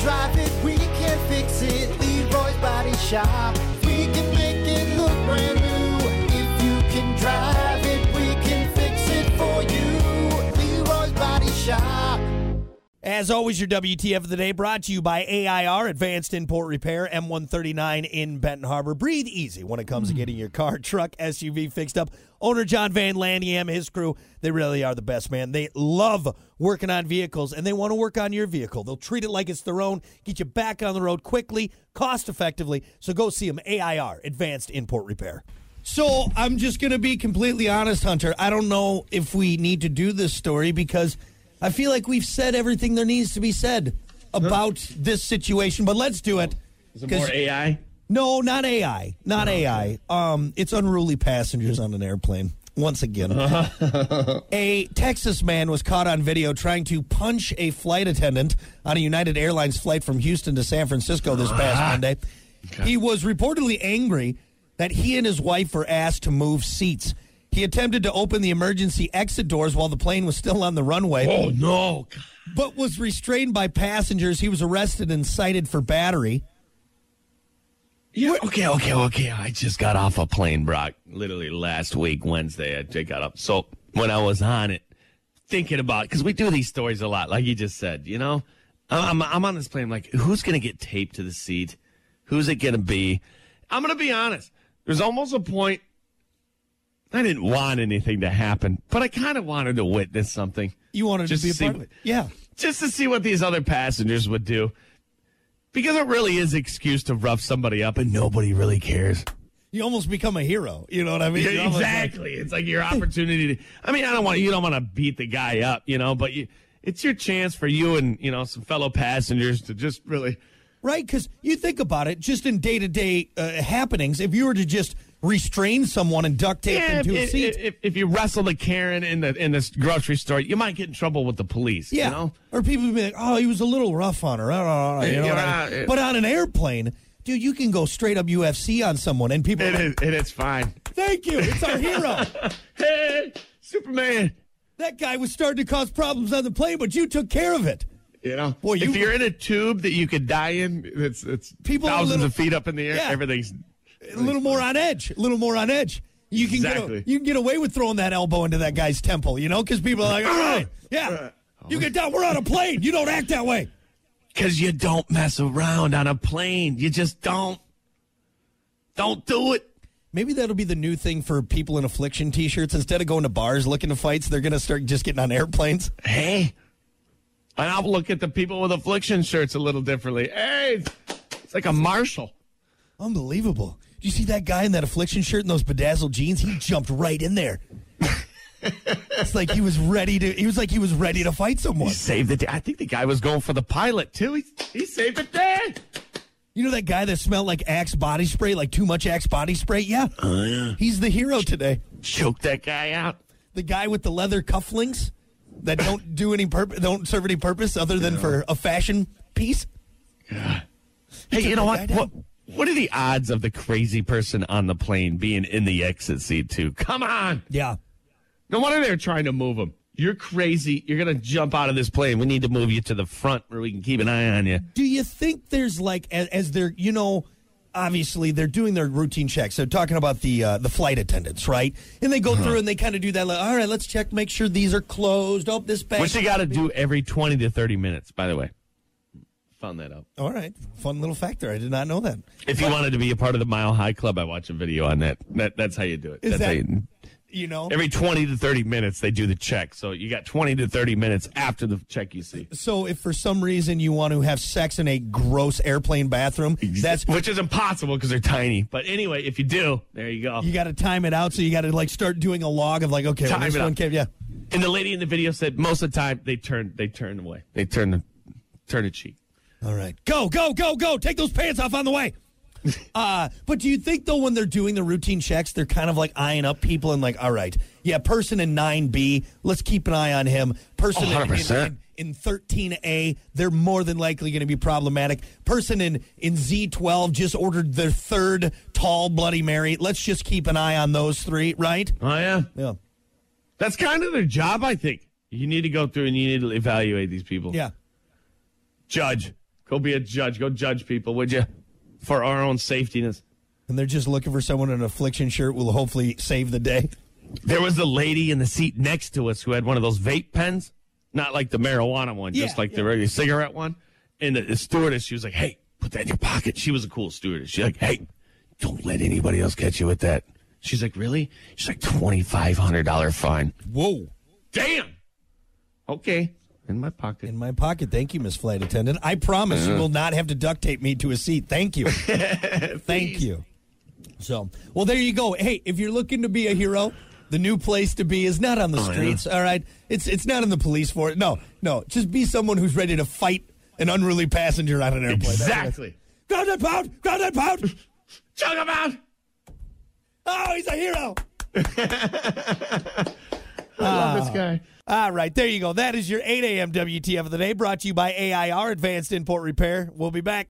drive it, we can fix it. Leroy's Body Shop. We can make it look brand new. If you can drive it, we can fix it for you. Leroy's Body Shop. As always, your WTF of the day brought to you by AIR, Advanced Import Repair, M139 in Benton Harbor. Breathe easy when it comes to getting your car, truck, SUV fixed up. Owner John Van Laniam, his crew, they really are the best, man. They love working on vehicles, and they want to work on your vehicle. They'll treat it like it's their own, get you back on the road quickly, cost-effectively. So go see them, AIR, Advanced Import Repair. So I'm just going to be completely honest, Hunter. I don't know if we need to do this story because I feel like we've said everything there needs to be said about this situation, but let's do it. Is it more AI? No, not AI. Not AI. It's unruly passengers on an airplane. Once again. A Texas man was caught on video trying to punch a flight attendant on a United Airlines flight from Houston to San Francisco this past Monday. Okay. He was reportedly angry that he and his wife were asked to move seats. He attempted to open the emergency exit doors while the plane was still on the runway. Oh, no. But was restrained by passengers. He was arrested and cited for battery. Yeah, okay. I just got off a plane, Brock. Literally last week, Wednesday, I got up. So when I was on it, thinking about it, because we do these stories a lot, like you just said, you know. I'm on this plane. I'm like, who's going to get taped to the seat? Who's it going to be? I'm going to be honest. There's almost a point. I didn't want anything to happen, but I kind of wanted to witness something. You wanted to be a part of it. Yeah. Just to see what these other passengers would do. Because it really is an excuse to rough somebody up, and nobody really cares. You almost become a hero. You know what I mean? Yeah, exactly. Like, it's like your opportunity to, I mean, you don't want to beat the guy up, you know, but it's your chance for you and, you know, some fellow passengers to just really. Right, because you think about it, just in day-to-day happenings, if you were to just restrain someone and duct tape them to a seat. If you wrestle the Karen in this grocery store, you might get in trouble with the police. Yeah, you know? Or people would be like, "Oh, he was a little rough on her." You know what I mean? But on an airplane, dude, you can go straight up UFC on someone, and people. It's fine. Thank you. It's our hero. Hey, Superman. That guy was starting to cause problems on the plane, but you took care of it. You know, boy, if you're in a tube that you could die in, it's thousands of feet up in the air. Yeah. Everything's. A little more on edge. You can get away with throwing that elbow into that guy's temple, you know, because people are like, all right, yeah, you get down. We're on a plane. You don't act that way. Because you don't mess around on a plane. You just don't. Don't do it. Maybe that'll be the new thing for people in Affliction T-shirts. Instead of going to bars looking to fights, they're going to start just getting on airplanes. Hey. And I'll look at the people with Affliction shirts a little differently. Hey, it's like a marshal. Unbelievable. Did you see that guy in that Affliction shirt and those bedazzled jeans? He jumped right in there. It's like he was ready to fight someone. He saved the day. I think the guy was going for the pilot, too. He saved the day. You know that guy that smelled like Axe body spray, like too much Axe body spray? Yeah. Oh, yeah. He's the hero today. Choke that guy out. The guy with the leather cufflinks that don't serve any purpose other than for a fashion piece. Yeah. Hey, you know what? What are the odds of the crazy person on the plane being in the exit seat, too? Come on. Yeah. No wonder they're trying to move him. You're crazy. You're going to jump out of this plane. We need to move you to the front where we can keep an eye on you. Do you think there's like, as they're, you know, obviously they're doing their routine checks. They're talking about the flight attendants, right? And they go through and they kind of do that. Like, all right, let's check, make sure these are closed. Oh, this bag. Which you got to do every 20 to 30 minutes, by the way. Found that out. All right. Fun little factor. I did not know that. If you wanted to be a part of the Mile High Club, I watch a video on that. That's how you do it. That's how you know? Every 20 to 30 minutes, they do the check. So you got 20 to 30 minutes after the check you see. So if for some reason you want to have sex in a gross airplane bathroom, which is impossible because they're tiny. But anyway, if you do, there you go. You got to time it out. So you got to like start doing a log of like, okay, time well, this one came, yeah. And the lady in the video said most of the time they turn away. They turn a cheek. All right. Go. Take those pants off on the way. But do you think, though, when they're doing the routine checks, they're kind of like eyeing up people and like, all right, yeah, person in 9B, let's keep an eye on him. Person 100%. In 13A, they're more than likely going to be problematic. Person in Z12 just ordered their third tall Bloody Mary. Let's just keep an eye on those three, right? Oh, yeah. Yeah. That's kind of their job, I think. You need to go through and you need to evaluate these people. Yeah. Judge. Go be a judge. Go judge people, would you? For our own safety. And they're just looking for someone in an Affliction shirt will hopefully save the day. There was a lady in the seat next to us who had one of those vape pens. Not like the marijuana one, just like the regular cigarette one. And the stewardess, she was like, hey, put that in your pocket. She was a cool stewardess. She's like, hey, don't let anybody else catch you with that. She's like, really? She's like, $2,500 fine. Whoa. Damn. Okay. In my pocket. In my pocket. Thank you, Miss Flight Attendant. I promise you will not have to duct tape me to a seat. Thank you. Thank you. So, well, there you go. Hey, if you're looking to be a hero, the new place to be is not on the streets, all right? It's not in the police force. No. Just be someone who's ready to fight an unruly passenger on an airplane. Exactly. Grounded pound. Chug him out. Oh, he's a hero. I love this guy. All right, there you go. That is your 8 a.m. WTF of the day, brought to you by AIR, Advanced Import Repair. We'll be back.